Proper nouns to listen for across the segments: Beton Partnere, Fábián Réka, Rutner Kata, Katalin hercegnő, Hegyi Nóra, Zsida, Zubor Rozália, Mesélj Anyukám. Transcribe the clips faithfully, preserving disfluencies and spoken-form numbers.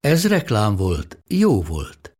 Ez reklám volt, jó volt.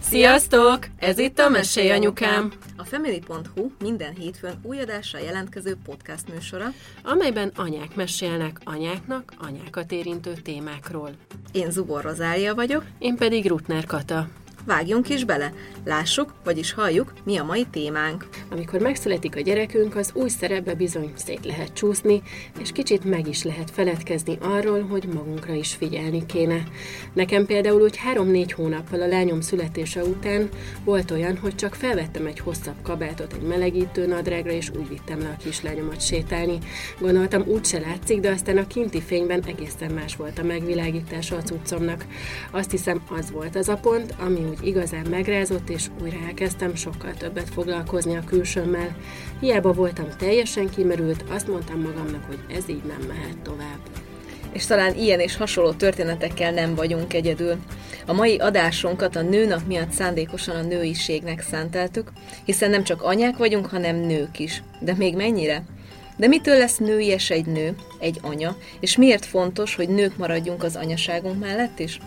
Sziasztok! Ez itt a Mesélj Anyukám! A family pont hu minden hétfőn új adással jelentkező podcast műsora, amelyben anyák mesélnek anyáknak anyákat érintő témákról. Én Zubor Rozália vagyok, én pedig Rutner Kata. Vágjunk is bele! Lássuk, vagyis halljuk, mi a mai témánk. Amikor megszületik a gyerekünk, az új szerepbe bizony szét lehet csúszni, és kicsit meg is lehet feledkezni arról, hogy magunkra is figyelni kéne. Nekem például úgy három-négy hónappal a lányom születése után volt olyan, hogy csak felvettem egy hosszabb kabátot egy melegítő nadrágra, és úgy vittem le a kislányomat sétálni. Gondoltam, úgy se látszik, de aztán a kinti fényben egészen más volt a megvilágítása a cuccomnak. Azt hiszem, az volt az a pont, ami úgy igazán megrázott, és újra elkezdtem sokkal többet foglalkozni a külsőmmel. Hiába voltam teljesen kimerült, azt mondtam magamnak, hogy ez így nem mehet tovább. És talán ilyen és hasonló történetekkel nem vagyunk egyedül. A mai adásunkat a nőnap miatt szándékosan a nőiségnek szenteltük, hiszen nem csak anyák vagyunk, hanem nők is. De még mennyire? De mitől lesz nőies egy nő, egy anya, és miért fontos, hogy nők maradjunk az anyaságunk mellett is?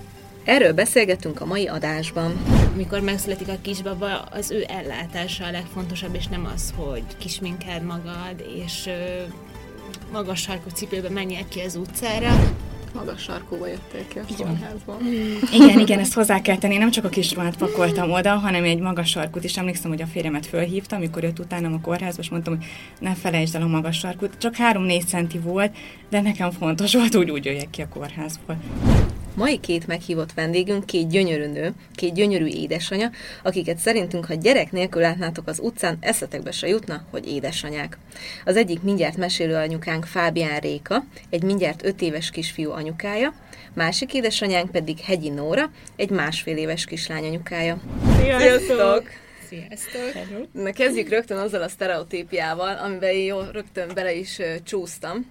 Erről beszélgetünk a mai adásban. Mikor megszületik a kisbaba, az ő ellátása a legfontosabb, és nem az, hogy kisminkáld magad, és ö, magas sarkú cipőbe menjél ki az utcára. Magas sarkúba jöttél ki a konyházban. Igen, igen, ezt hozzá kell tenni. Nem csak a kis ruhát pakoltam oda, hanem egy magas sarkút is. Emlékszem, hogy a férjemet fölhívtam, amikor jött utánam a kórházba, és mondtam, hogy ne felejtsd el a magas sarkút. Csak három-négy centi volt, de nekem fontos volt, úgy úgy jöjjek ki a kórházból. Mai két meghívott vendégünk, két gyönyörű nő, két gyönyörű édesanya, akiket szerintünk, ha gyerek nélkül látnátok az utcán, eszetekbe se jutna, hogy édesanyák. Az egyik mindjárt mesélő anyukánk Fábián Réka, egy mindjárt öt éves kisfiú anyukája, másik édesanyánk pedig Hegyi Nóra, egy másfél éves kislány anyukája. Sziasztok! Sziasztok! Na, kezdjük rögtön azzal a sztereotípiával, amiben én jó, rögtön bele is csúsztam,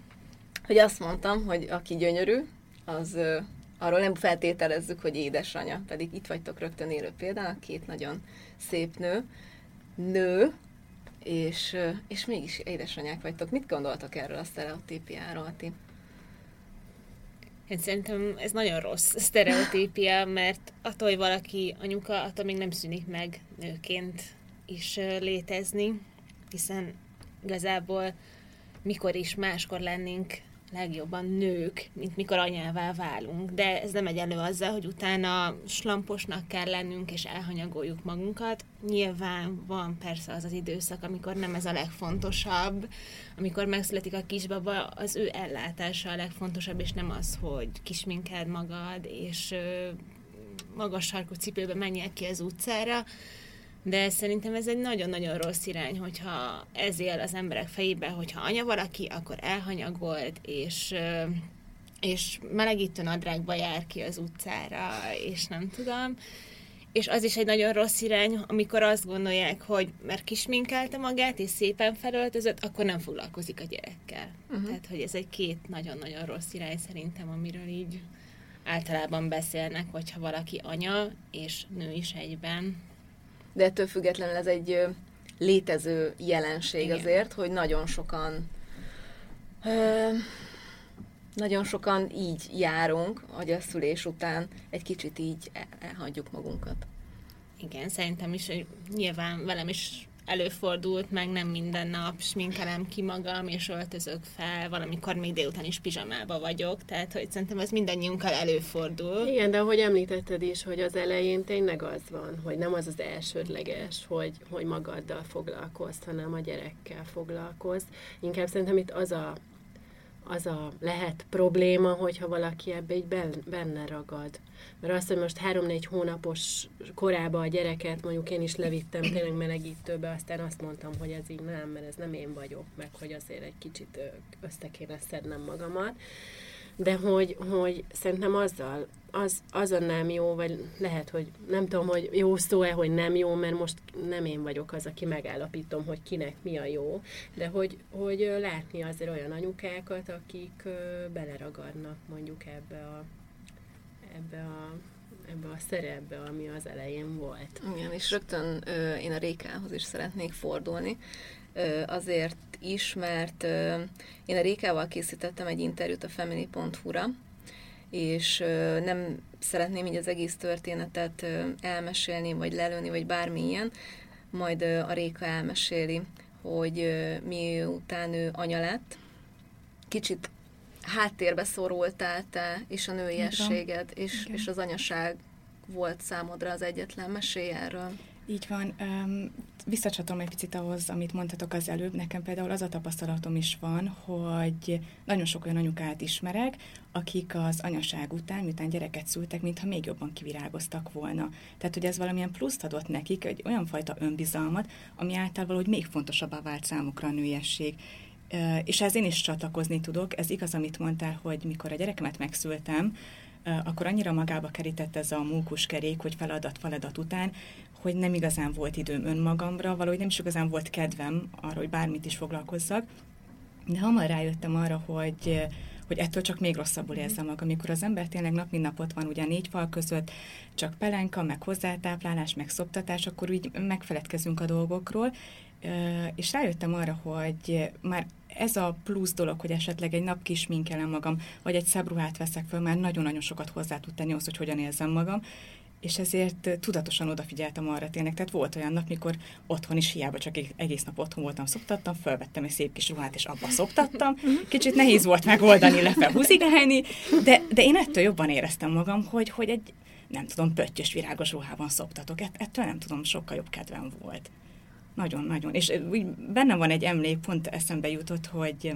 hogy azt mondtam, hogy aki gyönyörű, az... Arról nem feltételezzük, hogy édesanya, pedig itt vagytok rögtön élő példának, két nagyon szép nő, nő, és, és mégis édesanyák vagytok. Mit gondoltok erről a sztereotípiáról, ti? Én szerintem ez nagyon rossz sztereotípia, mert attól, hogy valaki anyuka, attól még nem szűnik meg nőként is létezni, hiszen igazából mikor is máskor lennénk legjobban nők, mint mikor anyává válunk. De ez nem egyenlő azzal, hogy utána slamposnak kell lennünk, és elhanyagoljuk magunkat. Nyilván van persze az az időszak, amikor nem ez a legfontosabb. Amikor megszületik a kisbaba, az ő ellátása a legfontosabb, és nem az, hogy kisminkáld magad, és magas sarkú cipőbe menjél ki az utcára. De szerintem ez egy nagyon-nagyon rossz irány, hogyha ez él az emberek fejében, hogyha anya valaki, akkor elhanyagolt, és, és melegítő nadrágba jár ki az utcára, és nem tudom. És az is egy nagyon rossz irány, amikor azt gondolják, hogy mert kisminkelte magát, és szépen felöltözött, akkor nem foglalkozik a gyerekkel. Uh-huh. Tehát, hogy ez egy két nagyon-nagyon rossz irány szerintem, amiről így általában beszélnek, hogyha valaki anya és nő is egyben. De ettől függetlenül ez egy létező jelenség. Igen. Azért, hogy nagyon sokan ö, nagyon sokan így járunk, hogy a szülés után egy kicsit így elhagyjuk magunkat. Igen, szerintem is, hogy nyilván velem is előfordult, meg nem minden nap sminkelem ki magam, és öltözök fel, valamikor még délután is pizsamába vagyok, tehát hogy szerintem ez mindannyiunkkal előfordul. Igen, de ahogy említetted is, hogy az elején tényleg az van, hogy nem az az elsődleges, hogy, hogy magaddal foglalkozz, hanem a gyerekkel foglalkozz. Inkább szerintem itt az a, az a lehet probléma, hogyha valaki ebbe így benne ragad. Mert azt, hogy most három-négy hónapos korába a gyereket, mondjuk én is levittem tényleg melegítőbe, aztán azt mondtam, hogy ez így nem, mert ez nem én vagyok, meg hogy azért egy kicsit össze kéne szednem magamat. de hogy, hogy szerintem azzal, az, azon nem jó, vagy lehet, hogy nem tudom, hogy jó szó-e, hogy nem jó, mert most nem én vagyok az, aki megállapítom, hogy kinek mi a jó, de hogy, hogy látni azért olyan anyukákat, akik beleragadnak mondjuk ebbe a, ebbe a ebbe a szerepbe, ami az elején volt. Igen, és rögtön ö, én a Rékához is szeretnék fordulni. Ö, azért is, mert ö, én a Rékával készítettem egy interjút a family pont hu-ra, és ö, nem szeretném így az egész történetet ö, elmesélni, vagy lelőni, vagy bármilyen. Majd ö, a Réka elmeséli, hogy ö, miután ő anya lett, kicsit háttérbe szorultál te, és a nőiességed, és, és az anyaság volt számodra az egyetlen. Mesélj erről. Így van. Um, visszacsatolom egy picit ahhoz, amit mondtatok az előbb. Nekem például az a tapasztalatom is van, hogy nagyon sok olyan anyukát ismerek, akik az anyaság után, miután gyereket szültek, mintha még jobban kivirágoztak volna. Tehát, hogy ez valamilyen pluszt adott nekik, egy olyan fajta önbizalmat, ami általában, hogy még fontosabbá vált számukra a nőiesség. Uh, és ez én is csatlakozni tudok, ez igaz, amit mondtál, hogy mikor a gyerekemet megszültem, uh, akkor annyira magába kerített ez a mókuskerék, hogy feladat-feladat után, hogy nem igazán volt időm önmagamra, valahogy nem is igazán volt kedvem arra, hogy bármit is foglalkozzak, de hamar rájöttem arra, hogy, hogy ettől csak még rosszabbul érzem magam, amikor az ember tényleg nap mint nap ott van, ugye négy fal között, csak pelenka, meg hozzátáplálás, meg szoptatás, akkor úgy megfeledkezünk a dolgokról. Uh, és rájöttem arra, hogy már ez a plusz dolog, hogy esetleg egy nap kisminkelem magam, vagy egy szabruhát veszek föl, már nagyon-nagyon sokat hozzá tud tenni ahhoz, hogy hogyan érzem magam, és ezért tudatosan odafigyeltem arra tényleg. Tehát volt olyan nap, mikor otthon is hiába csak egész nap otthon voltam, szoptattam, fölvettem egy szép kis ruhát, és abba szoptattam. Kicsit nehéz volt megoldani, lefe húzigálni, de, de én ettől jobban éreztem magam, hogy, hogy egy, nem tudom, pöttyös virágos ruhában szoptatok. Ett, ettől nem tudom, sokkal jobb kedvem volt. Nagyon-nagyon. És úgy benne van egy emlék, pont eszembe jutott, hogy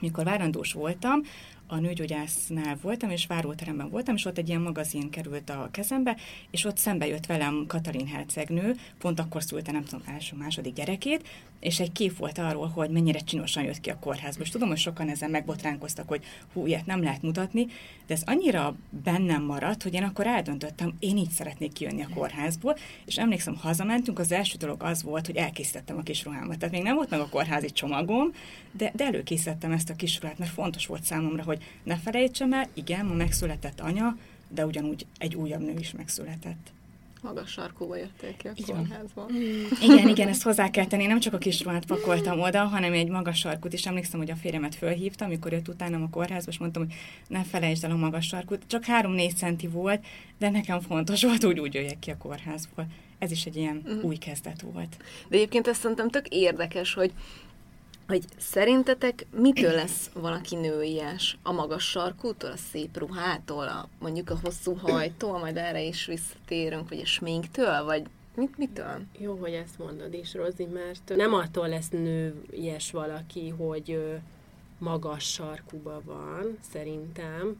mikor várandós voltam, a nőgyógyásznál voltam, és váróteremben voltam, és ott egy ilyen magazin került a kezembe, és ott szembe jött velem Katalin hercegnő, pont akkor szülte, nem tudom, első-második gyerekét, és egy kép volt arról, hogy mennyire csinosan jött ki a kórházba. És tudom, hogy sokan ezen megbotránkoztak, hogy hú, ilyet nem lehet mutatni, de ez annyira bennem maradt, hogy én akkor eldöntöttem, én így szeretnék kijönni a kórházból, és emlékszem, hazamentünk, az első dolog az volt, hogy elkészítettem a kis ruhámat. Tehát még nem volt meg a kórházi csomagom, de, de előkészítettem ezt a kis ruhát, mert fontos volt számomra, hogy ne felejtsem el, igen, ma megszületett anya, de ugyanúgy egy újabb nő is megszületett. Magas sarkúba jöttél ki a kórházból. Igen, igen, ezt hozzá kell tenni. Nem csak a kis ruhát pakoltam oda, hanem egy magas sarkút is. Emlékszem, hogy a férjemet fölhívtam, amikor jött utánam a kórházba, és mondtam, hogy ne felejtsd el a magas sarkút. Csak három-négy centi volt, de nekem fontos volt, úgy úgy jöjjek ki a kórházból. Ez is egy ilyen mm. új kezdet volt. De egyébként ezt szerintem tök érdekes, hogy hogy szerintetek mitől lesz valaki nőies? A magas sarkútól, a szép ruhától, a, mondjuk a hosszú hajtól, majd erre is visszatérünk, vagy a sminktől, vagy mit, mitől? Jó, hogy ezt mondod is, Rozi, mert nem attól lesz nőies valaki, hogy magas sarkúba van, szerintem,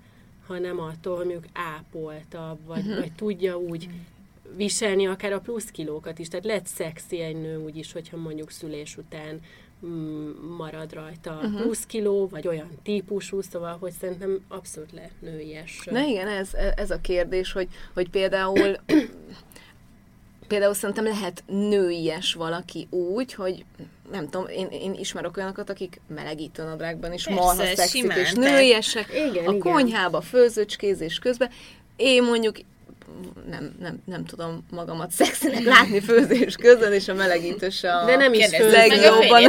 hanem attól, hogy mondjuk ápoltabb, vagy, uh-huh. vagy tudja úgy viselni akár a plusz kilókat is. Tehát lett szexi egy nő úgy is, hogyha mondjuk szülés után marad rajta uh-huh. húsz kiló, vagy olyan típusú, szóval, hogy szerintem abszolút le nőies. Na igen, ez, ez a kérdés, hogy, hogy például például szerintem lehet nőies valaki úgy, hogy nem tudom, én, én ismerek olyanokat, akik melegítő nadrágban is marha szexik és nőiesek, igen, a igen. konyhába főzőcskézés közben. Én mondjuk Nem, nem, nem tudom magamat szexinek látni főzés közben, és a melegítős a... De nem is legjobban.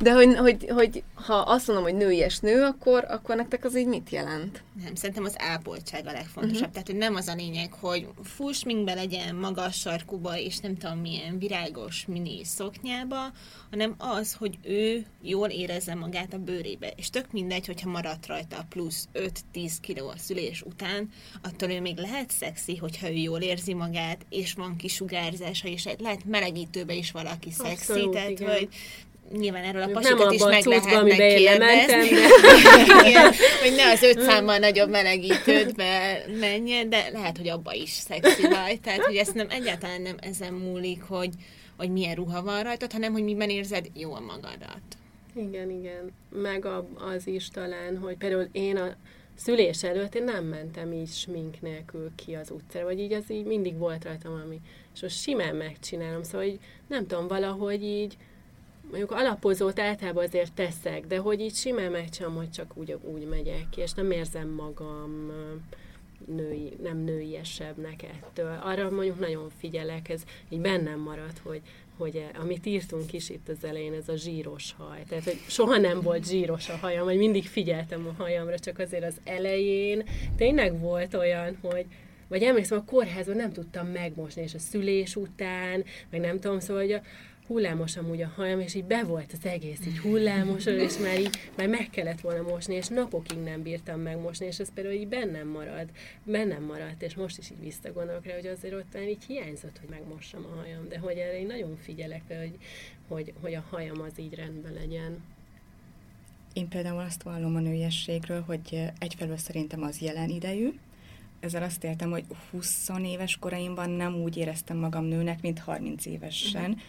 De hogy, hogy, hogy ha azt mondom, hogy nőies nő, akkor, akkor nektek az így mit jelent? Nem, szerintem az ápoltság a legfontosabb. Uh-huh. Tehát, hogy nem az a lényeg, hogy full sminkbe legyen, magas sarkúba, és nem tudom milyen virágos mini szoknyába, hanem az, hogy ő jól érezze magát a bőrébe. És tök mindegy, hogyha maradt rajta a plusz öt-tíz kiló a szülés után, attól ő még lehet szexi, hogyha ő jól érzi magát, és van kisugárzása, és lehet melegítőbe is valaki szexi, tehát, hogy nyilván erről a pasikat is meg lehetne kérdezni. Igen, hogy ne az öt számmal nagyobb melegítődbe menjen, de lehet, hogy abba is szexi vagy. Tehát, hogy ezt nem, egyáltalán nem ezen múlik, hogy, hogy milyen ruha van rajtad, hanem, hogy miben érzed jól magadat. Igen, igen. Meg az is talán, hogy például én a szülés előtt én nem mentem így smink nélkül ki az utcára, vagy így az így mindig volt rajtam ami. És most simán megcsinálom, szóval így nem tudom, valahogy így mondjuk alapozót általában azért teszek, de hogy így simán megcsinálom, hogy csak úgy, úgy megyek ki, és nem érzem magam női, nem nőiesebbnek ettől. Arra mondjuk nagyon figyelek, ez így bennem marad, hogy, hogy amit írtunk is itt az elején, ez a zsíros haj. Tehát, hogy soha nem volt zsíros a hajam, vagy mindig figyeltem a hajamra, csak azért az elején tényleg volt olyan, hogy vagy emlékszem, a kórházban nem tudtam megmosni, és a szülés után, meg nem tudom, szóval, hogy a hullámos amúgy a hajam, és így be volt az egész így hullámos, és már így már meg kellett volna mosni, és napokig nem bírtam megmosni, és ez például így bennem marad, bennem maradt, és most is így visszagondolok rá, hogy azért ott így hiányzott, hogy megmossam a hajam, de hogy erre én nagyon figyelek, hogy, hogy, hogy a hajam az így rendben legyen. Én például azt vallom a nőiességről, hogy egyfelől szerintem az jelen idejű, ezzel azt értem, hogy húsz éves koraimban nem úgy éreztem magam nőnek, mint harminc évesen, uh-huh.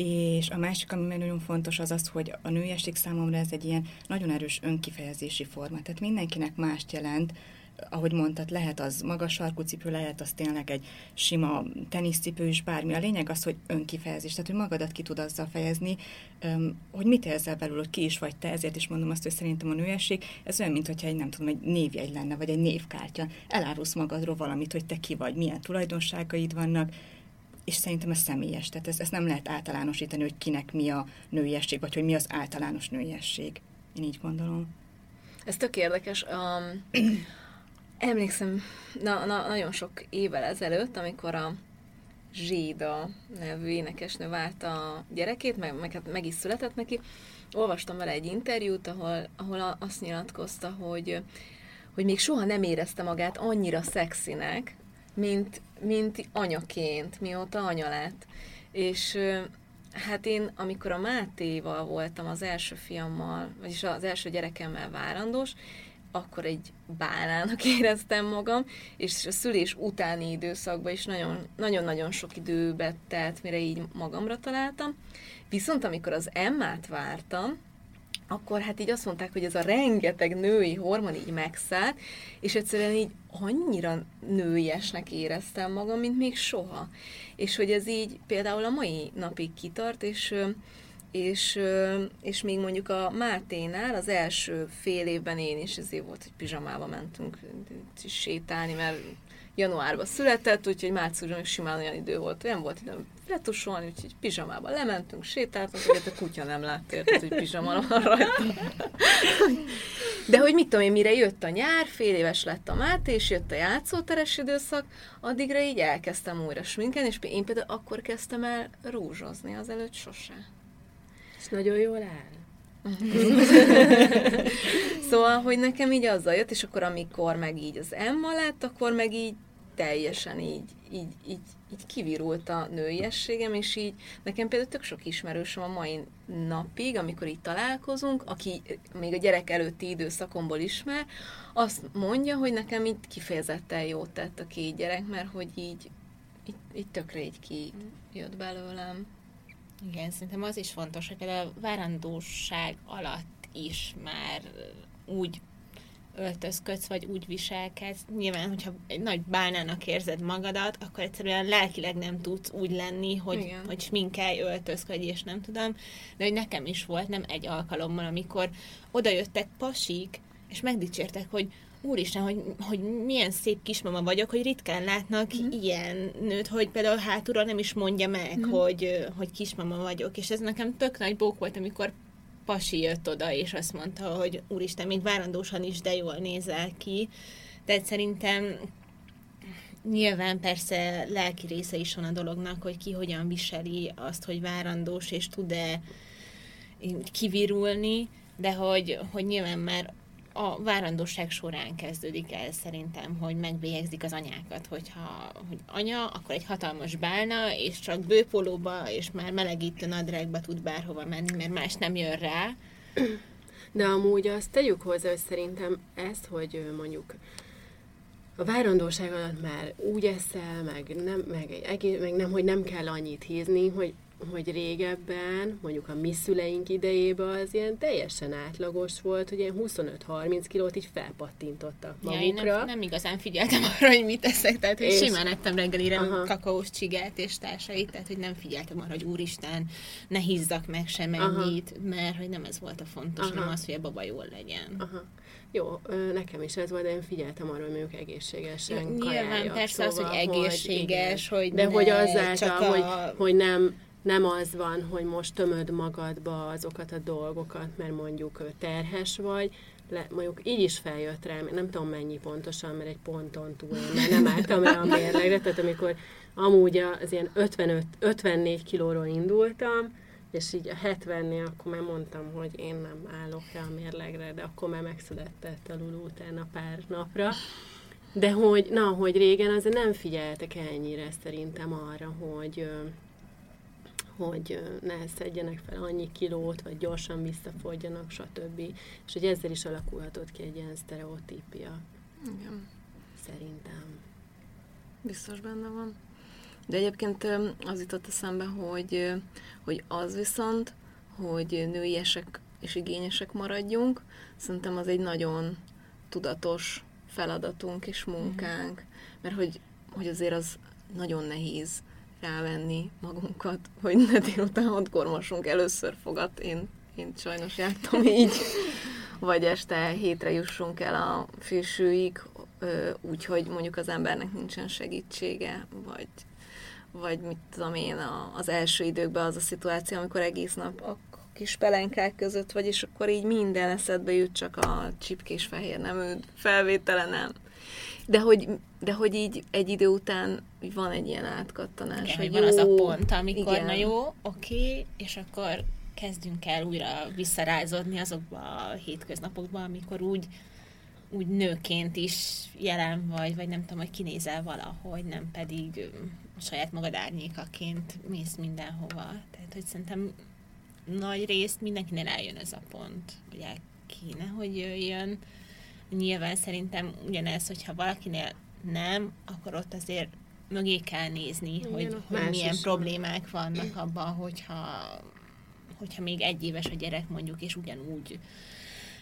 És a másik, ami nagyon fontos, az az, hogy a nőiesség számomra ez egy ilyen nagyon erős önkifejezési forma. Tehát mindenkinek mást jelent, ahogy mondtad, lehet az magas sarkucipő, lehet az tényleg egy sima teniszcipő is, bármi. A lényeg az, hogy önkifejezés, tehát hogy magadat ki tud azzal fejezni, hogy mit érzel belül, hogy ki is vagy te, ezért is mondom azt, hogy szerintem a nőiesség, ez olyan, mintha egy, nem tudom, egy névjegy lenne, vagy egy névkártya. Elárulsz magadról valamit, hogy te ki vagy, milyen tulajdonságaid vannak, és szerintem ez személyes, tehát ezt ez nem lehet általánosítani, hogy kinek mi a nőiesség, vagy hogy mi az általános nőiesség. Én így gondolom. Ez tök érdekes. Um, emlékszem, na, na, nagyon sok évvel ezelőtt, amikor a Zsida nevű énekesnő várta gyerekét, meg, meg, hát meg is született neki, olvastam vele egy interjút, ahol, ahol azt nyilatkozta, hogy, hogy még soha nem érezte magát annyira szexinek, mint, mint anyaként, mióta anya lett. És hát én, amikor a Mátéval voltam az első fiammal, vagyis az első gyerekemmel várandós, akkor egy bálának éreztem magam, és a szülés utáni időszakban is nagyon-nagyon sok időbe telt, mire így magamra találtam. Viszont amikor az Emmát vártam, akkor hát így azt mondták, hogy ez a rengeteg női hormon így megszállt, és egyszerűen így annyira nőiesnek éreztem magam, mint még soha. És hogy ez így például a mai napig kitart, és, és, és még mondjuk a Máténál az első fél évben én is, ezért volt, hogy pizsamába mentünk sétálni, mert januárban született, úgyhogy márciusban simán olyan idő volt, olyan volt időm retusolni, úgyhogy pizsamába lementünk, sétáltunk, hogy a kutya nem látta, érted, hogy pizsamán van rajta. De hogy mit tudom én, mire jött a nyár, fél éves lett a Máté, és jött a játszóteres időszak, addigra így elkezdtem újra sminkelni, és én például akkor kezdtem el rúzsozni, azelőtt sose. Ez nagyon jól áll. Szóval, hogy nekem így azzal jött, és akkor amikor meg így az Emma lett, akkor meg így teljesen így, így, így, így kivirult a nőiességem, és így nekem például tök sok ismerősöm a mai napig, amikor így találkozunk, aki még a gyerek előtti időszakomból ismer, azt mondja, hogy nekem így kifejezetten jót tett a két gyerek, mert hogy így, így, így tökre így kijött belőlem. Igen, szerintem az is fontos, hogy a várandóság alatt is már úgy öltözködsz, vagy úgy viselkedsz. Nyilván, hogyha egy nagy bálnának érzed magadat, akkor egyszerűen lelkileg nem tudsz úgy lenni, hogy, hogy sminkelj, öltözködj, és nem tudom. De hogy nekem is volt, nem egy alkalommal, amikor odajöttek pasik, és megdicsértek, hogy úristen, hogy, hogy milyen szép kismama vagyok, hogy ritkán látnak mm. ilyen nőt, hogy például hátulról nem is mondja meg, mm. hogy, hogy kismama vagyok. És ez nekem tök nagy bók volt, amikor pasi jött oda, és azt mondta, hogy úristen, még várandósan is, de jól nézel ki. Tehát szerintem nyilván persze lelki része is van a dolognak, hogy ki hogyan viseli azt, hogy várandós, és tud-e kivirulni, de hogy, hogy nyilván már a várandóság során kezdődik el szerintem, hogy megbélyegzik az anyákat, hogyha hogy anya, akkor egy hatalmas bálna, és csak bőpolóba, és már melegítő nadrágba tud bárhova menni, mert más nem jön rá. De amúgy azt tegyük hozzá, hogy szerintem ez, hogy mondjuk a várandóság alatt már úgy eszel, meg nem, meg, egész, meg nem, hogy nem kell annyit hízni, hogy hogy régebben, mondjuk a mi szüleink idejében az ilyen teljesen átlagos volt, hogy ilyen huszonöt-harminc kilót így felpattintottak magukra. Ja, nem, nem igazán figyeltem arra, hogy mit eszek, tehát és... simán ettem reggelire aha. kakaós csigát és társait, tehát hogy nem figyeltem arra, hogy úristen, ne hízzak meg sem ennyit, aha. mert hogy nem ez volt a fontos, aha. hanem az, hogy a baba jól legyen. Aha. Jó, nekem is ez volt, de én figyeltem arra, hogy ők egészségesen kajáljak. Nyilván persze szóval, az, hogy egészséges, hogy, hogy de ne, hogy azáltal, a... hogy, hogy nem... Nem az van, hogy most tömöd magadba azokat a dolgokat, mert mondjuk terhes vagy, le, mondjuk így is feljött rám, nem tudom mennyi pontosan, mert egy ponton túl, mert nem álltam el a mérlegre, tehát amikor amúgy az ilyen ötvenöt, ötvennégy kilóról indultam, és így a hetvennél akkor már mondtam, hogy én nem állok el a mérlegre, de akkor már megszületett a Lulu utána pár napra. De hogy, na, hogy régen azért nem figyeltek ennyire szerintem arra, hogy... hogy ne szedjenek fel annyi kilót, vagy gyorsan visszafogjanak, stb. És hogy ezzel is alakulhatott ki egy ilyen sztereotípia. Igen. Szerintem. Biztos benne van. De egyébként az jutott eszembe, hogy, hogy az viszont, hogy nőiesek és igényesek maradjunk, szerintem az egy nagyon tudatos feladatunk és munkánk, mert hogy, hogy azért az nagyon nehéz rávenni magunkat, hogy ne délután hatkor mossunk először fogat. Én, én sajnos jártam így. Vagy este hétre jussunk el a fésűig, úgyhogy mondjuk az embernek nincsen segítsége, vagy, vagy mit tudom én, a, az első időkben az a szituáció, amikor egész nap a kis pelenkák között vagy, és akkor így minden eszedbe jut, csak a csipkés fehér nemű felvétele nem. De hogy, de hogy így egy idő után van egy ilyen átkattanás. Igen, van jó, az a pont, amikor igen. Na jó, oké, és akkor kezdjünk el újra visszarázódni azokba a hétköznapokba, amikor úgy, úgy nőként is jelen vagy, vagy nem tudom, hogy kinézel valahogy, nem pedig saját magad árnyékaként mész mindenhova. Tehát, hogy szerintem nagy részt mindenkinél eljön ez a pont, hogy el kéne, hogy jöjjön. Nyilván szerintem ugyanez, hogyha valakinél nem, akkor ott azért mögé kell nézni, igen, hogy, hogy milyen problémák van. Vannak abban, hogyha, hogyha még egy éves a gyerek mondjuk, és ugyanúgy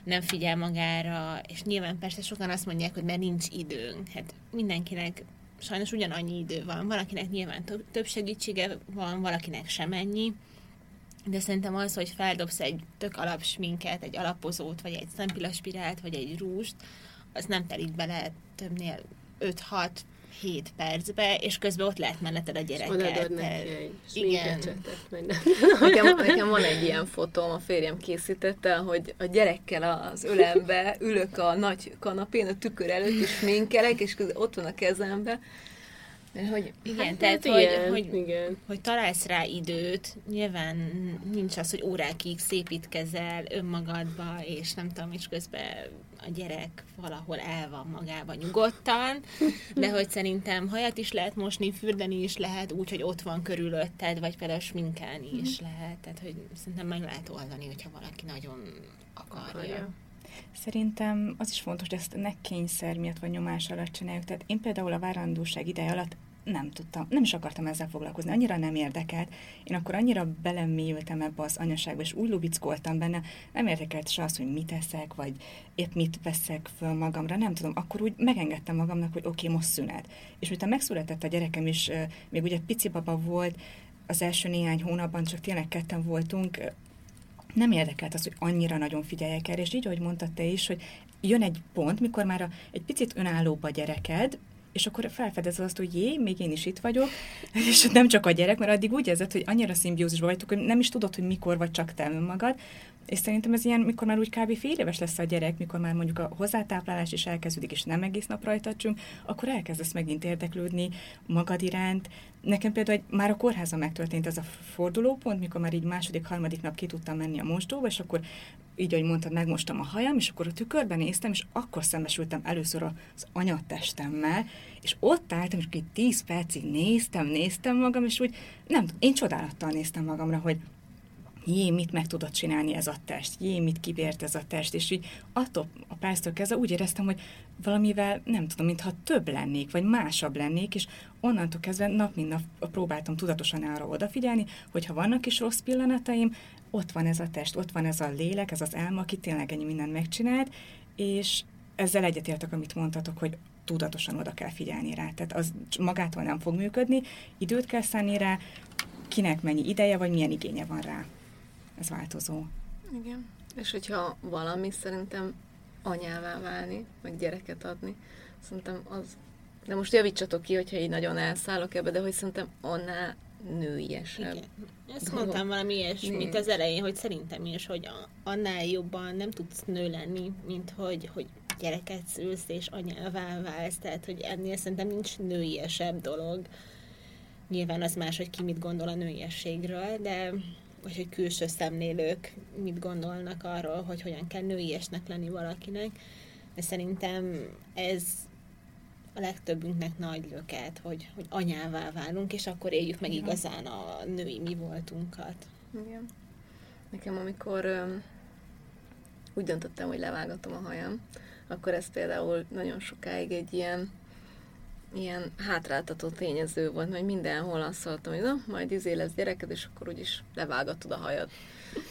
nem figyel magára, és nyilván persze sokan azt mondják, hogy mert nincs időnk. Hát mindenkinek sajnos ugyanannyi idő van, valakinek nyilván több, több segítsége van, valakinek sem ennyi. De szerintem az, hogy feldobsz egy tök alapsminket, egy alapozót, vagy egy szempillaspirált, vagy egy rúst, az nem telik bele többnél öt-hat-hét percbe, és közben ott lehet melletted a gyereket. És odaadod neki egy sminkecsetet, vagy nem. Nekem, nekem van egy ilyen fotóm, a férjem készítette, hogy a gyerekkel az ölembe ülök a nagy kanapén, a tükör előtt, és sminkelek, és ott van a kezembe. Hogy, igen, hát, tehát, hogy, ilyen, hogy, igen. hogy találsz rá időt, nyilván nincs az, hogy órákig szépítkezel önmagadba, és nem tudom, és közben a gyerek valahol el van magában nyugodtan, de hogy szerintem hajat is lehet mosni, fürdeni is lehet, úgy, hogy ott van körülötted, vagy például sminkelni is lehet, tehát hogy szerintem meg lehet oldani, hogyha valaki nagyon akarja. akarja. Szerintem az is fontos, hogy ezt ne kényszer miatt vagy nyomás alatt csináljuk. Tehát én például a várandóság ideje alatt nem tudtam, nem is akartam ezzel foglalkozni, annyira nem érdekelt. Én akkor annyira belemélyültem ebbe az anyaságba, és úgy lubickoltam benne, nem érdekelt se az, hogy mit eszek, vagy épp mit veszek föl magamra, nem tudom. Akkor úgy megengedtem magamnak, hogy oké, okay, most szünet. És miután megszületett a gyerekem is, még ugye pici baba volt, az első néhány hónapban csak tényleg ketten voltunk, nem érdekelt az, hogy annyira nagyon figyeljek erre, és így, ahogy mondtad te is, hogy jön egy pont, mikor már a, egy picit önállóbb a gyereked, és akkor felfedezed azt, hogy jé, még én is itt vagyok, és nem csak a gyerek, mert addig úgy érzed, hogy annyira szimbiózisban vagytok, hogy nem is tudod, hogy mikor vagy csak te önmagad, és szerintem ez ilyen, mikor már úgy kb. Fél éves lesz a gyerek, mikor már mondjuk a hozzátáplálás is elkezdődik, és nem egész nap rajta csüng, akkor elkezdesz megint érdeklődni magad iránt. Nekem például már a kórházban megtörtént ez a fordulópont, mikor már így második, harmadik nap ki tudtam menni a mosdóba, és akkor így, ahogy mondtad, megmostam a hajam, és akkor a tükörben néztem, és akkor szembesültem először az anyatestemmel, és ott álltam, és így tíz percig néztem, néztem magam, és úgy, nem, én csodálattal néztem magamra, hogy jé, mit meg tudott csinálni ez a test, jé, mit kibért ez a test, és így attól a pásztól kezdve úgy éreztem, hogy valamivel, nem tudom, mintha több lennék, vagy másabb lennék, és onnantól kezdve nap mint nap próbáltam tudatosan arra odafigyelni, hogyha vannak is rossz pillanataim, ott van ez a test, ott van ez a lélek, ez az álma, aki tényleg ennyi mindent megcsinált, és ezzel egyetértek, amit mondtatok, hogy tudatosan oda kell figyelni rá, tehát az magától nem fog működni, időt kell szánni rá, kinek mennyi ideje, vagy milyen igénye van rá. Ez változó. Igen. És hogyha valami szerintem anyává válni, meg gyereket adni, szerintem az... De most javítsatok ki, hogyha így nagyon elszállok ebbe, de hogy szerintem annál nőiesebb. Igen. Ezt mondtam valami ilyesmit az elején, hogy szerintem is, hogy annál jobban nem tudsz nő lenni, mint hogy, hogy gyereket szülsz és anyává válsz. Tehát, hogy ennél szerintem nincs nőiesebb dolog. Nyilván az más, hogy ki mit gondol a nőiességről, de... vagy hogy külső szemlélők mit gondolnak arról, hogy hogyan kell nőiesnek lenni valakinek. De szerintem ez a legtöbbünknek nagy löket, hogy, hogy anyává válunk, és akkor éljük meg igazán a női mi voltunkat. Igen. Nekem amikor öm, úgy döntöttem, hogy levágatom a hajam, akkor ez például nagyon sokáig egy ilyen ilyen hátráltató tényező volt, mert mindenhol azt hallottam, hogy na, majd izé lesz gyereked, és akkor úgyis levágatod a hajad.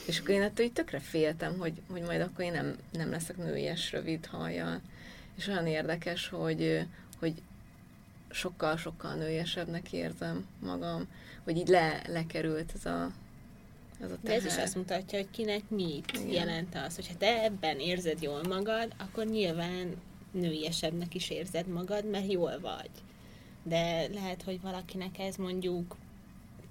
És akkor én ettől így tökre féltem, hogy, hogy majd akkor én nem, nem leszek nőies rövid hajjal. És olyan érdekes, hogy, hogy sokkal-sokkal nőiesebbnek érzem magam, hogy így le, lekerült ez a, ez a teher. De ez is azt mutatja, hogy kinek mit Igen. jelent az. Hogyha te ebben érzed jól magad, akkor nyilván nőiesebbnek is érzed magad, mert jól vagy. De lehet, hogy valakinek ez mondjuk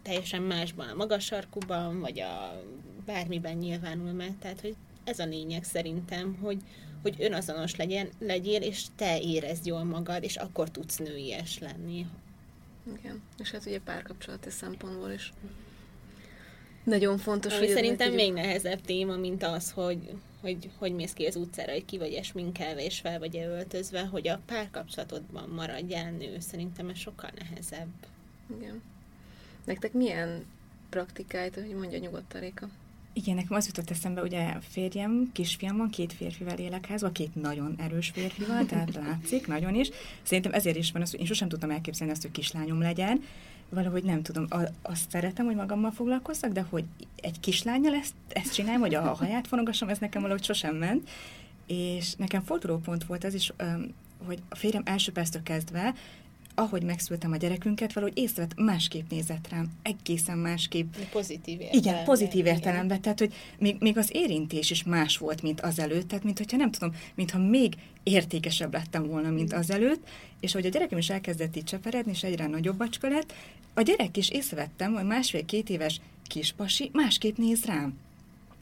teljesen másban, a magas sarkúban, vagy a bármiben nyilvánul meg. Tehát, hogy ez a lényeg szerintem, hogy, hogy önazonos legyen, legyél, és te érezd jól magad, és akkor tudsz nőies lenni. Igen. És hát ugye párkapcsolati szempontból is nagyon fontos, ami hogy... Szerintem még tudjuk... nehezebb téma, mint az, hogy hogy, hogy mész ki az utcára, hogy ki vagy esminkelve, és fel vagy öltözve, hogy a párkapcsolatodban maradjál nő. Szerintem ez sokkal nehezebb. Igen. Nektek milyen praktikáit, hogy mondja nyugodtan Réka? Igen, nekem az jutott eszembe, ugye férjem, kisfiam van, két férfivel élek házban, két nagyon erős férfival, tehát látszik, nagyon is. Szerintem ezért is van az, hogy én sosem tudtam elképzelni azt, hogy kislányom legyen. Valahogy nem tudom, azt szeretem, hogy magammal foglalkozzak, de hogy egy kislánnyal ezt, ezt csináljam, hogy a haját fonogassam, ez nekem valahogy sosem ment. És nekem fordulópont volt ez is, hogy a férjem első perctől kezdve, ahogy megszültem a gyerekünket, valahogy észrevett, másképp nézett rám, egészen másképp. Pozitív értelemben. Igen, pozitív értelemben, tehát, hogy még, még az érintés is más volt, mint azelőtt, tehát, mint hogyha nem tudom, mintha még értékesebb lettem volna, mint azelőtt, és hogy a gyerekem is elkezdett így cseperedni, és egyre nagyobb bacska lett, a gyerek is észrevettem, hogy másfél-két éves kispasi másképp néz rám.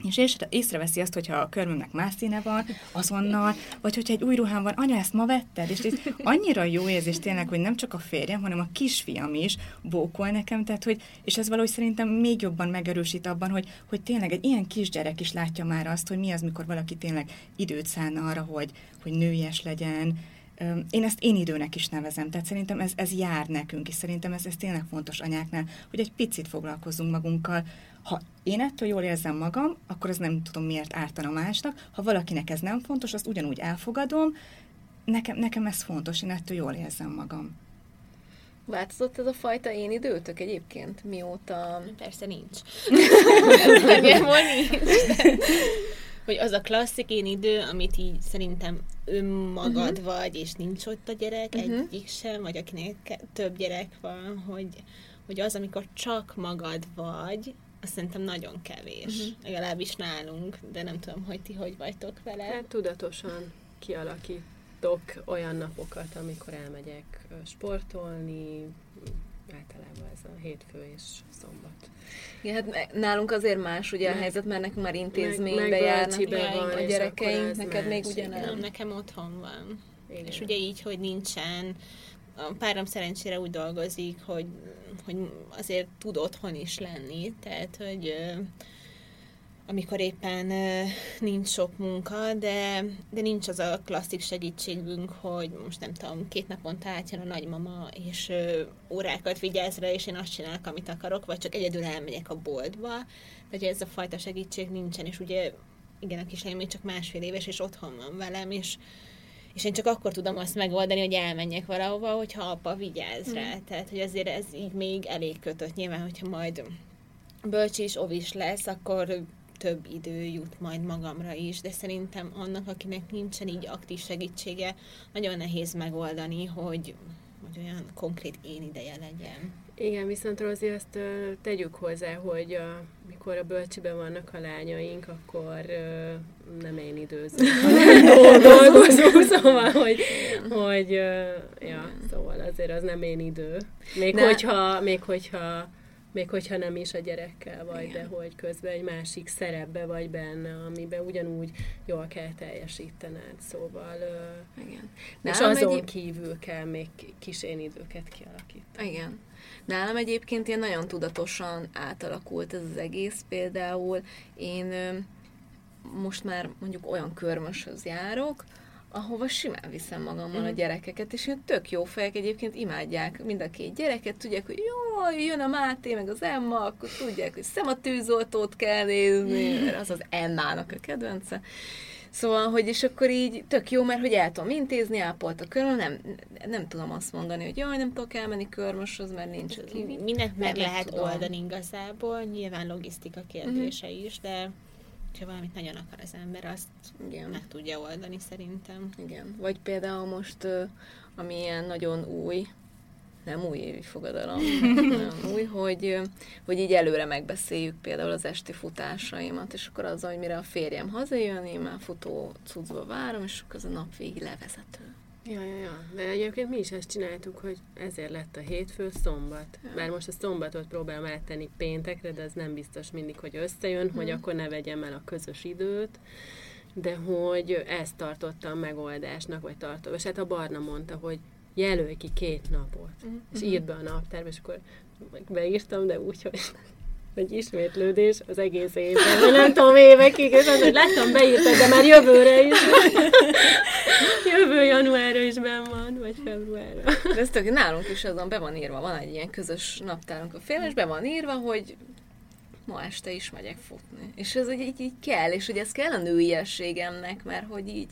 És észreveszi azt, hogyha a körmömnek más színe van, azonnal, vagy hogyha egy új ruhám van, anya, ezt ma vetted? És ez annyira jó érzés tényleg, hogy nem csak a férjem, hanem a kisfiam is bókol nekem, tehát, hogy, és ez valahogy szerintem még jobban megerősít abban, hogy, hogy tényleg egy ilyen kisgyerek is látja már azt, hogy mi az, mikor valaki tényleg időt szánna arra, hogy, hogy nőies legyen. Én ezt én időnek is nevezem, tehát szerintem ez, ez jár nekünk, és szerintem ez, ez tényleg fontos anyáknál, hogy egy picit foglalkozzunk magunkkal. Ha én ettől jól érzem magam, akkor az nem tudom miért ártana másnak, ha valakinek ez nem fontos, azt ugyanúgy elfogadom, nekem, nekem ez fontos, én ettől jól érzem magam. Változott ez a fajta én időtök egyébként, mióta... Persze nincs. Nagyjából nincs. Hogy az a klasszik én idő, amit így szerintem önmagad uh-huh. vagy, és nincs ott a gyerek, uh-huh. egyik sem, vagy akinek több gyerek van, hogy, hogy az, amikor csak magad vagy, azt szerintem nagyon kevés. Uh-huh. Legalábbis nálunk, de nem tudom, hogy ti hogy vagytok vele. Hát tudatosan kialakítok olyan napokat, amikor elmegyek sportolni, általában ez a hétfő és szombat. Igen, hát nálunk azért más ugye meg, a helyzet, mert nekünk már intézménybe meg, járnak van, a gyerekeink, neked még ugyanaz. Nem, nekem otthon van. Igen. És ugye így, hogy nincsen, a párom szerencsére úgy dolgozik, hogy, hogy azért tud otthon is lenni, tehát, hogy amikor éppen nincs sok munka, de, de nincs az a klasszik segítségünk, hogy most nem tudom, két naponta átjön a nagymama, és órákat vigyáz rá, és én azt csinálok, amit akarok, vagy csak egyedül elmegyek a boltba. Ugye ez a fajta segítség nincsen, és ugye igen, a kislányom még csak másfél éves, és otthon van velem, és, és én csak akkor tudom azt megoldani, hogy elmenjek valahova, hogyha apa vigyáz mm. rá. Tehát, hogy azért ez így még elég kötött. Nyilván, hogyha majd bölcsi és ovis lesz, akkor több idő jut majd magamra is, de szerintem annak, akinek nincsen így aktív segítsége, nagyon nehéz megoldani, hogy, hogy olyan konkrét én ideje legyen. Igen, viszont Rozi, azt uh, tegyük hozzá, hogy amikor uh, a bölcsiben vannak a lányaink, akkor uh, nem én időzök, hanem dolgozunk, szóval, hogy, hogy uh, ja, szóval azért az nem én idő. Még de... hogyha, még hogyha Még hogyha nem is a gyerekkel vagy, igen, de hogy közben egy másik szerepbe vagy benne, amiben ugyanúgy jól kell teljesítened, szóval... Igen. És azon egyéb... kívül kell még kis én időket kialakítani. Igen. Nálam egyébként ilyen nagyon tudatosan átalakult ez az egész, például én most már mondjuk olyan körmöshöz járok, ahova simán viszem magammal a gyerekeket, és ilyen tök jó fejek egyébként, imádják mind a két gyereket, tudják, hogy jó, jön a Máté, meg az Emma, akkor tudják, hogy szem a tűzoltót kell nézni, az az Emmának a kedvence. Szóval, hogy és akkor így tök jó, mert hogy el tudom intézni, ápolt a köröm, nem, nem tudom azt mondani, hogy jaj, nem tudok elmenni körmöshoz, mert nincs. Mindent meg lehet tudom. oldani igazából, nyilván logisztika kérdése mm. is, de... Ha valamit nagyon akar az ember, azt igen, meg tudja oldani szerintem. Igen. Vagy például most, ami ilyen nagyon új, nem újévi fogadalom, nem új, hogy, hogy így előre megbeszéljük például az esti futásaimat, és akkor az, hogy mire a férjem hazajön, én már futó cuccba várom, és akkor az a nap végig levezető. Ja, ja, ja. De egyébként mi is ezt csináltuk, hogy ezért lett a hétfő szombat. Ja. Bár most a szombatot próbálom áttenni péntekre, de az nem biztos mindig, hogy összejön, hmm. hogy akkor ne vegyem el a közös időt. De hogy ezt tartottam megoldásnak, vagy tartom. És hát a Barna mondta, hogy jelölj ki két napot, hmm. és írd be a naptárba, és akkor beírtam, de úgy, hogy... Egy ismétlődés az egész évben. Nem tudom, évekig, és hát, hogy láttam, beírtak, de már jövőre is. Jövő januárra is benn van, vagy februárra. De ez tök, nálunk is azon be van írva, van egy ilyen közös naptárunk a fél, és be van írva, hogy ma este is megyek futni. És ez így, így kell, és hogy ez kell a nőiességemnek, mert hogy így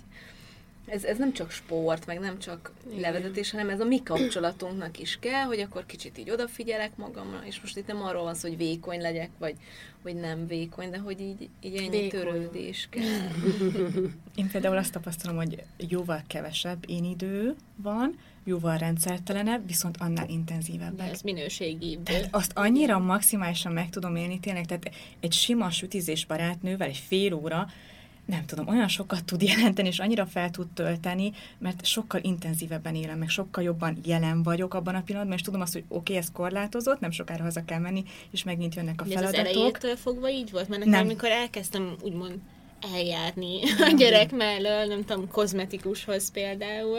Ez, ez nem csak sport, meg nem csak levezetés, hanem ez a mi kapcsolatunknak is kell, hogy akkor kicsit így odafigyelek magamra, és most itt nem arról van szó, hogy vékony legyek, vagy hogy nem vékony, de hogy így, így ennyi törődés kell. Én például azt tapasztalom, hogy jóval kevesebb én idő van, jóval rendszertelenebb, viszont annál intenzívebbek. Ez minőségi idő. Tehát azt annyira maximálisan meg tudom élni tényleg, tehát egy sima sütizés barátnővel, egy fél óra, nem tudom, olyan sokat tud jelenteni, és annyira fel tud tölteni, mert sokkal intenzívebben élem, meg sokkal jobban jelen vagyok abban a pillanatban, és tudom azt, hogy oké, okay, ez korlátozott, nem sokára haza kell menni, és megint jönnek a de feladatok. De az elejétől fogva így volt? Mert nekem, amikor elkezdtem úgymond eljárni a gyerek mellől, nem tudom, kozmetikushoz például,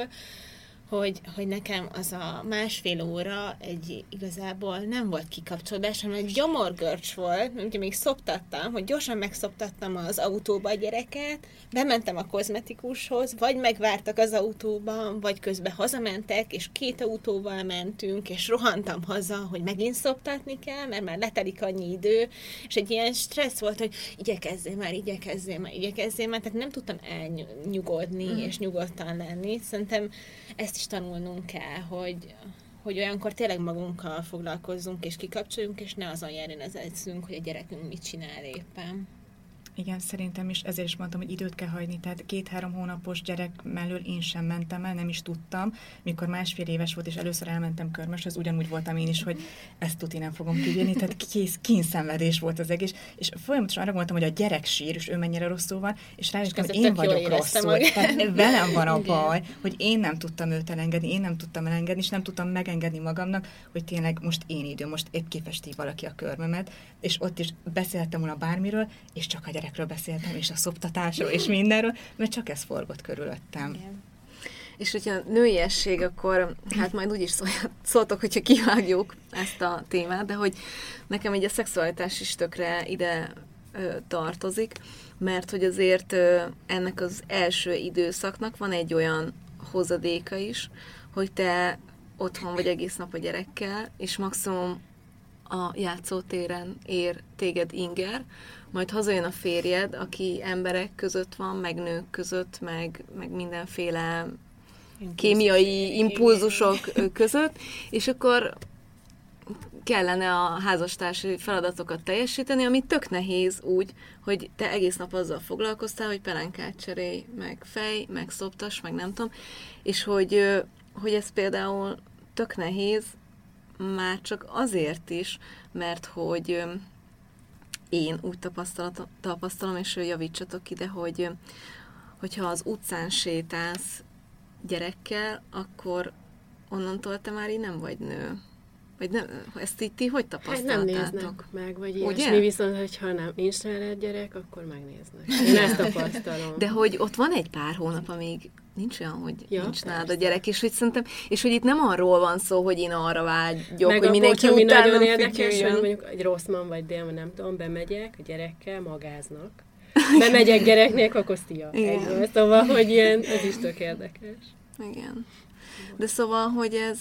Hogy, hogy nekem az a másfél óra egy igazából nem volt kikapcsolódás, hanem egy gyomorgörcs volt, mert ugye még szoptattam, hogy gyorsan megszoptattam az autóba a gyereket, bementem a kozmetikushoz, vagy megvártak az autóban, vagy közben hazamentek, és két autóval mentünk, és rohantam haza, hogy megint szoptatni kell, mert már letelik annyi idő, és egy ilyen stressz volt, hogy igyekezzél már, igyekezzél már, igyekezzél már, tehát nem tudtam elnyugodni, mm. és nyugodtan lenni. Szerintem ezt és tanulnunk kell, hogy, hogy olyankor tényleg magunkkal foglalkozzunk, és kikapcsoljunk, és ne azon járjon az eszünk, hogy a gyerekünk mit csinál éppen. Igen, szerintem is, ezért is mondtam, hogy időt kell hagyni, tehát két-három hónapos gyerek mellől én sem mentem el, nem is tudtam. Mikor másfél éves volt, és először elmentem körmöshez, ugyanúgy voltam én is, hogy ezt tuti nem fogom kibírni, tehát kész kínszenvedés volt az egész, és folyamatosan arra gondoltam, hogy a gyerek sír, és ő mennyire rosszul van, és rájöttem, hogy én vagyok rosszul. Tehát velem van a baj, hogy én nem tudtam őt elengedni, én nem tudtam elengedni, és nem tudtam megengedni magamnak, hogy tényleg most én idő, most épp kifesti valaki a körmömet, és ott is beszéltem volna bármiről, és csak a gyerekről beszéltem, és a szoptatásról, és mindenről, mert csak ez forgott körülöttem. Igen. És hogyha nőiesség, akkor hát majd úgyis szóltok, hogyha kivágjuk ezt a témát, de hogy nekem egy a szexualitás is tökre ide tartozik, mert hogy azért ennek az első időszaknak van egy olyan hozadéka is, hogy te otthon vagy egész nap a gyerekkel, és maximum a játszótéren ér téged inger, majd hazajön a férjed, aki emberek között van, meg nők között, meg, meg mindenféle kémiai impulzusok között, és akkor kellene a házastársi feladatokat teljesíteni, ami tök nehéz úgy, hogy te egész nap azzal foglalkoztál, hogy pelenkát cserélj, meg fej, meg szoptas, meg nem tudom, és hogy, hogy ez például tök nehéz, már csak azért is, mert hogy én úgy tapasztalom, és javítsatok ide, hogy hogyha az utcán sétálsz gyerekkel, akkor onnantól te már így nem vagy nő. Vagy nem, ezt így ti hogy tapasztaltátok? Hát nem néznek meg, vagy ilyesmi, viszont hogyha nem, nincs nálad gyerek, akkor megnéznek. Én ezt tapasztalom. De hogy ott van egy pár hónap, amíg nincs olyan, hogy ja, nincs nálad a gyerek, és hogy szerintem, és hogy itt nem arról van szó, hogy én arra vágyok, meg hogy mindenki után nem figyeljen. Nagyon érdekes, hogy mondjuk egy rossz man vagy délma, nem tudom, bemegyek a gyerekkel, magáznak. Bemegyek gyereknek, akkor szia. Egyből. Szóval, hogy ilyen, ez is tök érdekes. Igen. De szóval, hogy ez...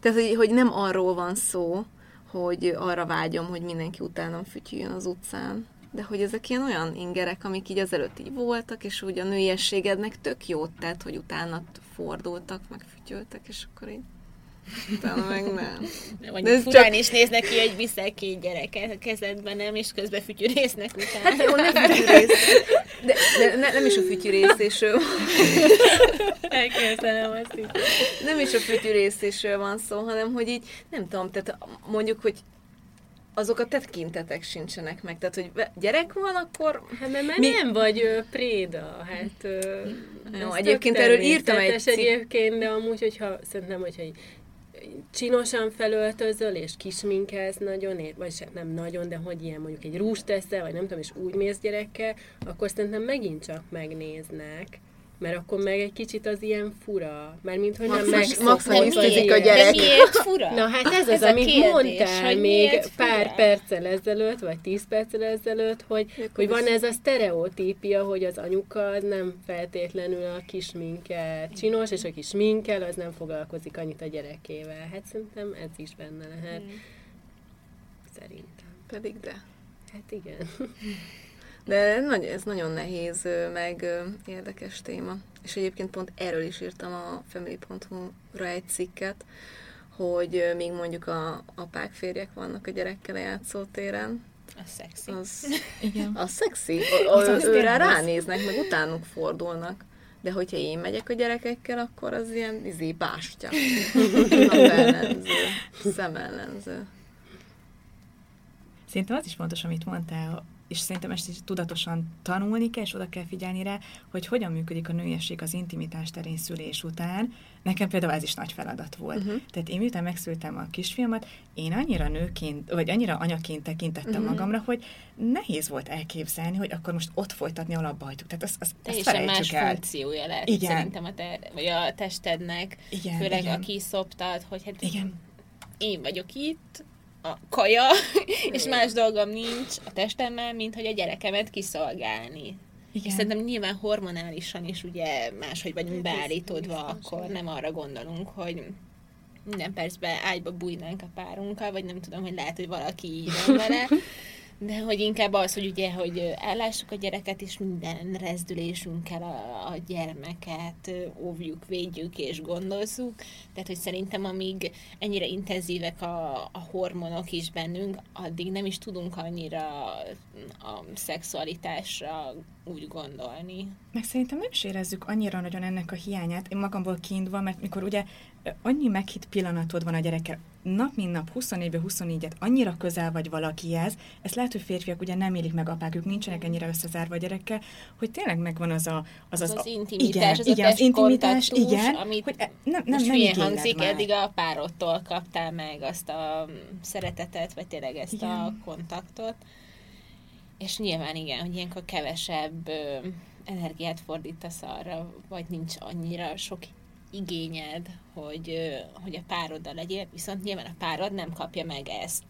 Tehát, hogy, hogy nem arról van szó, hogy arra vágyom, hogy mindenki utánam fütyüljön az utcán, de hogy ezek ilyen olyan ingerek, amik így azelőtt így voltak, és úgy a nőiességednek tök jót tett, hogy utána fordultak, meg fütyültek, és akkor így utána meg nem. De ez furán csak... is néznek ki, hogy viszel két gyereket a kezedben, nem, és közben fütyűrésznek utána. Hát jó, nem fütyűrész. De, de ne, nem is a fütyűrészésről nem is a fütyűrészésről van szó, hanem hogy így, nem tudom, tehát mondjuk, hogy azok a tekintetek sincsenek meg, tehát hogy gyerek van, akkor... Hát mert már mi... nem vagy préda, hát... No, egyébként erről írtam egy cikket. Egyébként, de amúgy, hogyha szerintem, hogyha így csinosan felöltözöl, és kisminkelsz nagyon, vagy sem, nem nagyon, de hogy ilyen mondjuk egy rúst teszel, vagy nem tudom, és úgy mész gyerekkel, akkor szerintem megint csak megnéznek, mert akkor meg egy kicsit az ilyen fura, mármint, hogy nem megszokhatja a gyerek. De miért fura? Na hát ez, ez az, amit kérdés, mondtál még pár perccel ezelőtt, vagy tíz perccel ezelőtt, hogy, hogy van ez a sztereotípia, hogy az anyuka az nem feltétlenül a kisminkel csinos, és a kisminkel az nem foglalkozik annyit a gyerekével. Hát szerintem ez is benne lehet. Hmm. Szerintem. Pedig de. Hát igen. De ez nagyon nehéz, meg érdekes téma. És egyébként pont erről is írtam a family pont hu-ra egy cikket, hogy még mondjuk a apák, férjek vannak a gyerekkel a játszótéren. Az szexi. Az, igen. Az szexi. Őre ránéznek, meg utánuk fordulnak. De hogyha én megyek a gyerekekkel, akkor az ilyen izé, bástya. Napellenző. Szemellenző. Szerintem az is fontos, amit mondtál, és szerintem ezt is tudatosan tanulni kell, és oda kell figyelni rá, hogy hogyan működik a nőiesség az intimitás terén szülés után. Nekem például ez is nagy feladat volt. Uh-huh. Tehát én miután megszültem a kisfiamat, én annyira nőként, vagy annyira anyaként tekintettem uh-huh. magamra, hogy nehéz volt elképzelni, hogy akkor most ott folytatni, ahol abba hagytuk. Tehát az, az, ezt felejtsük el. Teljesen más funkciója lehet, igen. Szerintem a, te, vagy a testednek, igen, főleg igen. Aki szoptad, hogy hát igen. Én vagyok itt, a kaja, és más dolgom nincs a testemmel, mint hogy a gyerekemet kiszolgálni. Igen. És szerintem nyilván hormonálisan is ugye máshogy vagyunk beállítódva, akkor nem arra gondolunk, hogy minden percben ágyba bújnánk a párunkkal, vagy nem tudom, hogy lehet, hogy valaki így van vele, de hogy inkább az, hogy ugye, hogy ellássuk a gyereket, és minden rezdülésünkkel a, a gyermeket óvjuk, védjük és gondozzuk. Tehát, hogy szerintem amíg ennyire intenzívek a, a hormonok is bennünk, addig nem is tudunk annyira a szexualitásra úgy gondolni. Meg szerintem nem is érezzük annyira nagyon ennek a hiányát. Én magamból kiindulva, mert mikor ugye annyi meghitt pillanatod van a gyerekkel, nap mint nap, huszonnégyben huszonnégyet annyira közel vagy valakihez, ezt lehet, hogy férfiak ugye nem élik meg apák, ők nincsenek ennyire összezárva a gyerekkel, hogy tényleg megvan az a, az, az, az, az intimitás, igen, az igen, a testkontaktus, igen, amit hogy nem, nem, nem igényed már. Eddig a párodtól kaptál meg azt a szeretetet, vagy tényleg ezt igen. a kontaktot. És nyilván igen, hogy ilyenkor kevesebb ö, energiát fordítasz arra, vagy nincs annyira sok igényed, hogy, hogy a pároddal legyél, viszont nyilván a párod nem kapja meg ezt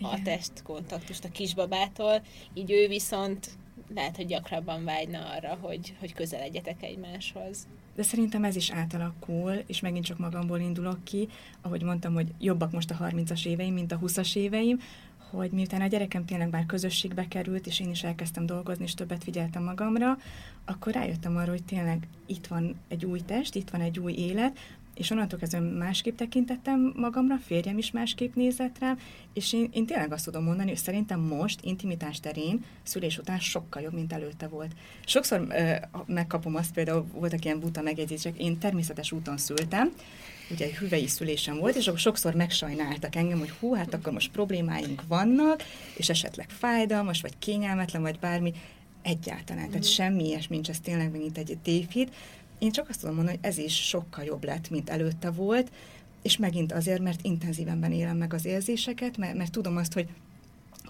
igen, a testkontaktust a kisbabától, így ő viszont lehet, hogy gyakrabban vágyna arra, hogy, hogy közel legyetek egymáshoz. De szerintem ez is átalakul, és megint csak magamból indulok ki, ahogy mondtam, hogy jobbak most a harmincas éveim, mint a huszas éveim, hogy miután a gyerekem tényleg már közösségbe került, és én is elkezdtem dolgozni, és többet figyeltem magamra, akkor rájöttem arra, hogy tényleg itt van egy új test, itt van egy új élet, és onnantól kezdve másképp tekintettem magamra, férjem is másképp nézett rám, és én, én tényleg azt tudom mondani, hogy szerintem most intimitás terén szülés után sokkal jobb, mint előtte volt. Sokszor ö, megkapom azt, például voltak ilyen buta megjegyzések, én természetes úton szültem, ugye egy hüvelyi szülésem volt, és akkor sokszor megsajnáltak engem, hogy hú, hát akkor most problémáink vannak, és esetleg fájdalmas, vagy kényelmetlen, vagy bármi, egyáltalán, tehát semmi ilyesmi nincs, ez tényleg megint egy tévhit. Én csak azt tudom mondani, hogy ez is sokkal jobb lett, mint előtte volt, és megint azért, mert intenzívenben élem meg az érzéseket, mert, mert tudom azt, hogy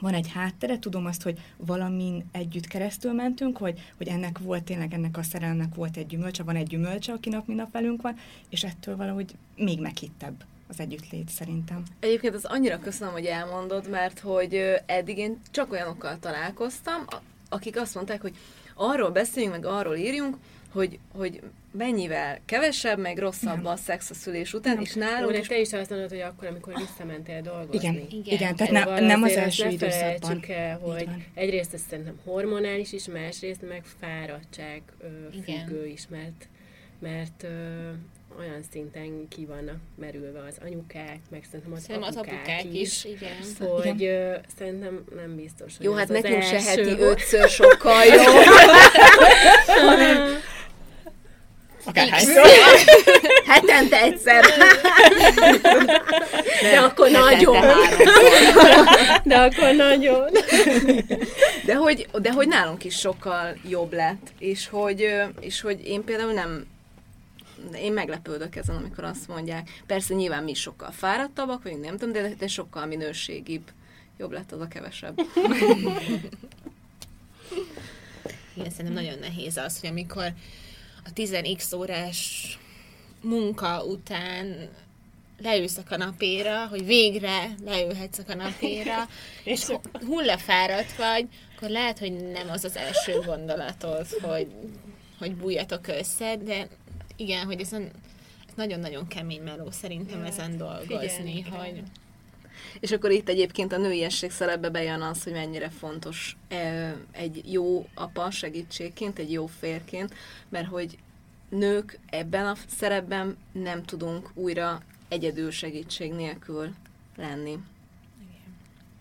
van egy háttere, tudom azt, hogy valamin együtt keresztül mentünk, hogy, hogy ennek volt tényleg, ennek a szerelemnek volt egy gyümölcse, van egy gyümölcse, aki nap, mint nap velünk van, és ettől valahogy még meghittebb az együttlét szerintem. Egyébként az annyira köszönöm, hogy elmondod, mert hogy eddig én csak olyanokkal találkoztam, akik azt mondták, hogy arról beszéljünk, meg arról írjunk, hogy, hogy mennyivel kevesebb, meg rosszabb a szex a szülés után, nem. És nálunk... Úr, te is azt mondod, hogy akkor, amikor visszamentél dolgozni. Igen, igen, igen, tehát nem, nem az első időszakban. El, hogy egyrészt ez szerintem hormonális is, másrészt meg fáradtság függő is, mert, mert ö, olyan szinten ki vannak merülve az anyukák, meg szerintem az, szerintem apukák, az apukák is, is igen. Hogy ö, szerintem nem biztos, hogy jó, hát nekünk se heti ötször sokkal jó. Akárhányszor. Hetente egyszer. De akkor nagyon. De akkor nagyon. De hogy, de hogy nálunk is sokkal jobb lett. És hogy, és hogy én például nem... Én meglepődök ezen, amikor azt mondják. Persze nyilván mi sokkal fáradtabbak vagyunk, nem tudom, de, de sokkal minőségibb. Jobb lett az a kevesebb. Igen, szerintem nagyon nehéz az, hogy amikor a tíz x órás munka után leülsz a kanapéra, hogy végre leülhetsz a kanapéra, és hullafáradt vagy, akkor lehet, hogy nem az az első gondolatod, hogy, hogy bújjatok össze, de igen, hogy ez nagyon-nagyon kemény meló szerintem ezen dolgozni. Igen, hogy... Igen. És akkor itt egyébként a nőiesség szerepbe bejön az, hogy mennyire fontos egy jó apa segítségként, egy jó férként, mert hogy nők ebben a szerepben nem tudunk újra egyedül segítség nélkül lenni. Igen.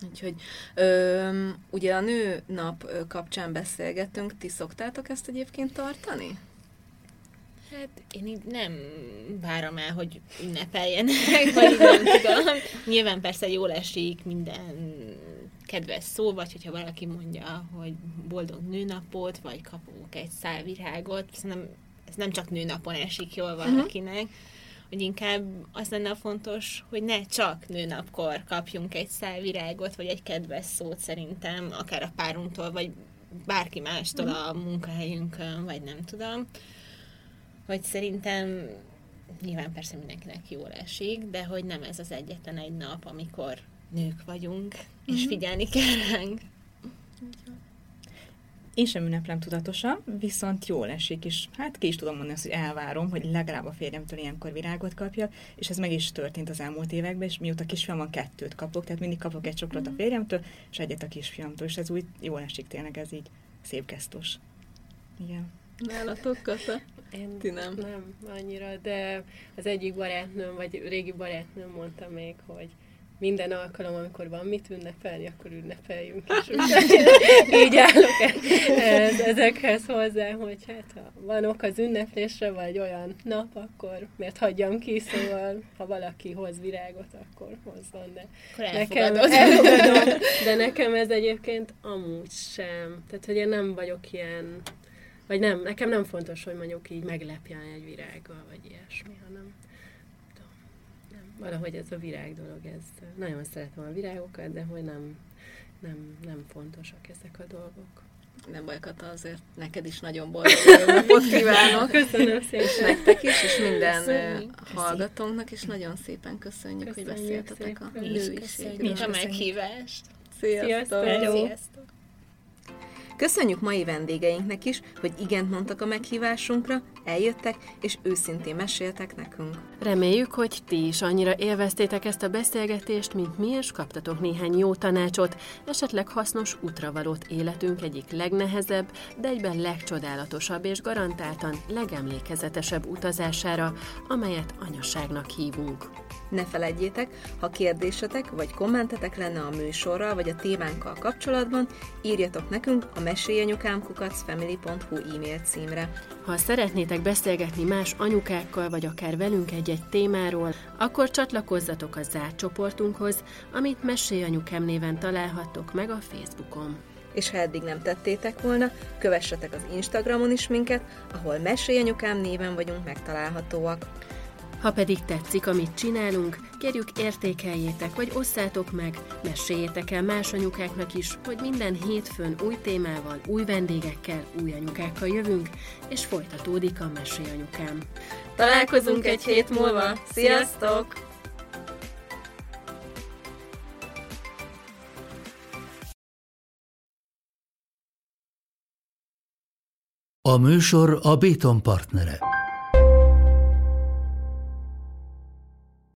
Úgyhogy ö, ugye a nő nap kapcsán beszélgettünk, ti szoktátok ezt egyébként tartani? Hát én így nem várom el, hogy ünnepeljenek, vagy nem tudom. Nyilván persze jól esik minden kedves szó, vagy hogyha valaki mondja, hogy boldog nőnapot, vagy kapunk egy szál virágot. Szerintem ez nem csak nőnapon esik jól valakinek, uh-huh. Hogy inkább az lenne fontos, hogy ne csak nőnapkor kapjunk egy szál virágot, vagy egy kedves szót szerintem, akár a párunktól, vagy bárki mástól a munkahelyünkön, vagy nem tudom. Hogy szerintem nyilván persze mindenkinek jól esik, de hogy nem ez az egyetlen egy nap, amikor nők vagyunk, és mm-hmm. figyelni kell ránk. Én sem ünneplem tudatosan, viszont jól esik, és hát ki is tudom mondani azt, hogy elvárom, hogy legalább a férjemtől ilyenkor virágot kapjak, és ez meg is történt az elmúlt években, és mióta kisfiam van, kettőt kapok, tehát mindig kapok egy csokrot a férjemtől, és egyet a kisfiamtól, és ez úgy jól esik tényleg, ez így szép gesztus. Igen. Nálatok, Kata? Én Ti nem. nem annyira, de az egyik barátnőm, vagy régi barátnőm mondta még, hogy minden alkalom, amikor van mit ünnepelni, akkor ünnepeljünk is. Így állok ezekhez hozzá, hogy hát ha van ok az ünneplésre, vagy olyan nap, akkor miért hagyjam ki, szóval ha valaki hoz virágot, akkor hozzon, de akkor elfogadod. Nekem, elfogadom, de nekem ez egyébként amúgy sem. Tehát, hogy én nem vagyok ilyen... Vagy nem, nekem nem fontos, hogy mondjuk így meglepjen egy virággal, vagy ilyesmi, hanem nem, valahogy ez a virág dolog, ez nagyon szeretem a virágokat, de hogy nem, nem, nem fontosak ezek a dolgok. Nem baj, Kata, azért neked is nagyon boldog napot kívánok. Köszönöm szépen. És nektek is, és minden köszönjük. Hallgatónknak is nagyon szépen köszönjük, köszönjük hogy beszéltetek a nőiségről. A meghívást. Sziasztok! Sziasztok! Köszönjük mai vendégeinknek is, hogy igent mondtak a meghívásunkra, eljöttek és őszintén meséltek nekünk. Reméljük, hogy ti is annyira élveztétek ezt a beszélgetést, mint mi, és kaptatok néhány jó tanácsot, esetleg hasznos útravalót életünk egyik legnehezebb, de egyben legcsodálatosabb és garantáltan legemlékezetesebb utazására, amelyet anyaságnak hívunk. Ne feledjétek, ha kérdésetek vagy kommentetek lenne a műsorral vagy a témánkkal kapcsolatban, írjatok nekünk a mesélj anyukám kukac family pont hu e-mail címre. Ha szeretnétek beszélgetni más anyukákkal vagy akár velünk egy-egy témáról, akkor csatlakozzatok a zárt csoportunkhoz, amit Mesélj Anyukám néven találhattok meg a Facebookon. És ha eddig nem tettétek volna, kövessetek az Instagramon is minket, ahol Mesélj Anyukám néven vagyunk megtalálhatóak. Ha pedig tetszik, amit csinálunk, kérjük értékeljétek, vagy osszátok meg, meséljétek el más anyukáknak is, hogy minden hétfőn új témával, új vendégekkel, új anyukákkal jövünk, és folytatódik a Mesélj Anyukám. Találkozunk egy hét múlva! Sziasztok! A műsor a Beton Partnere.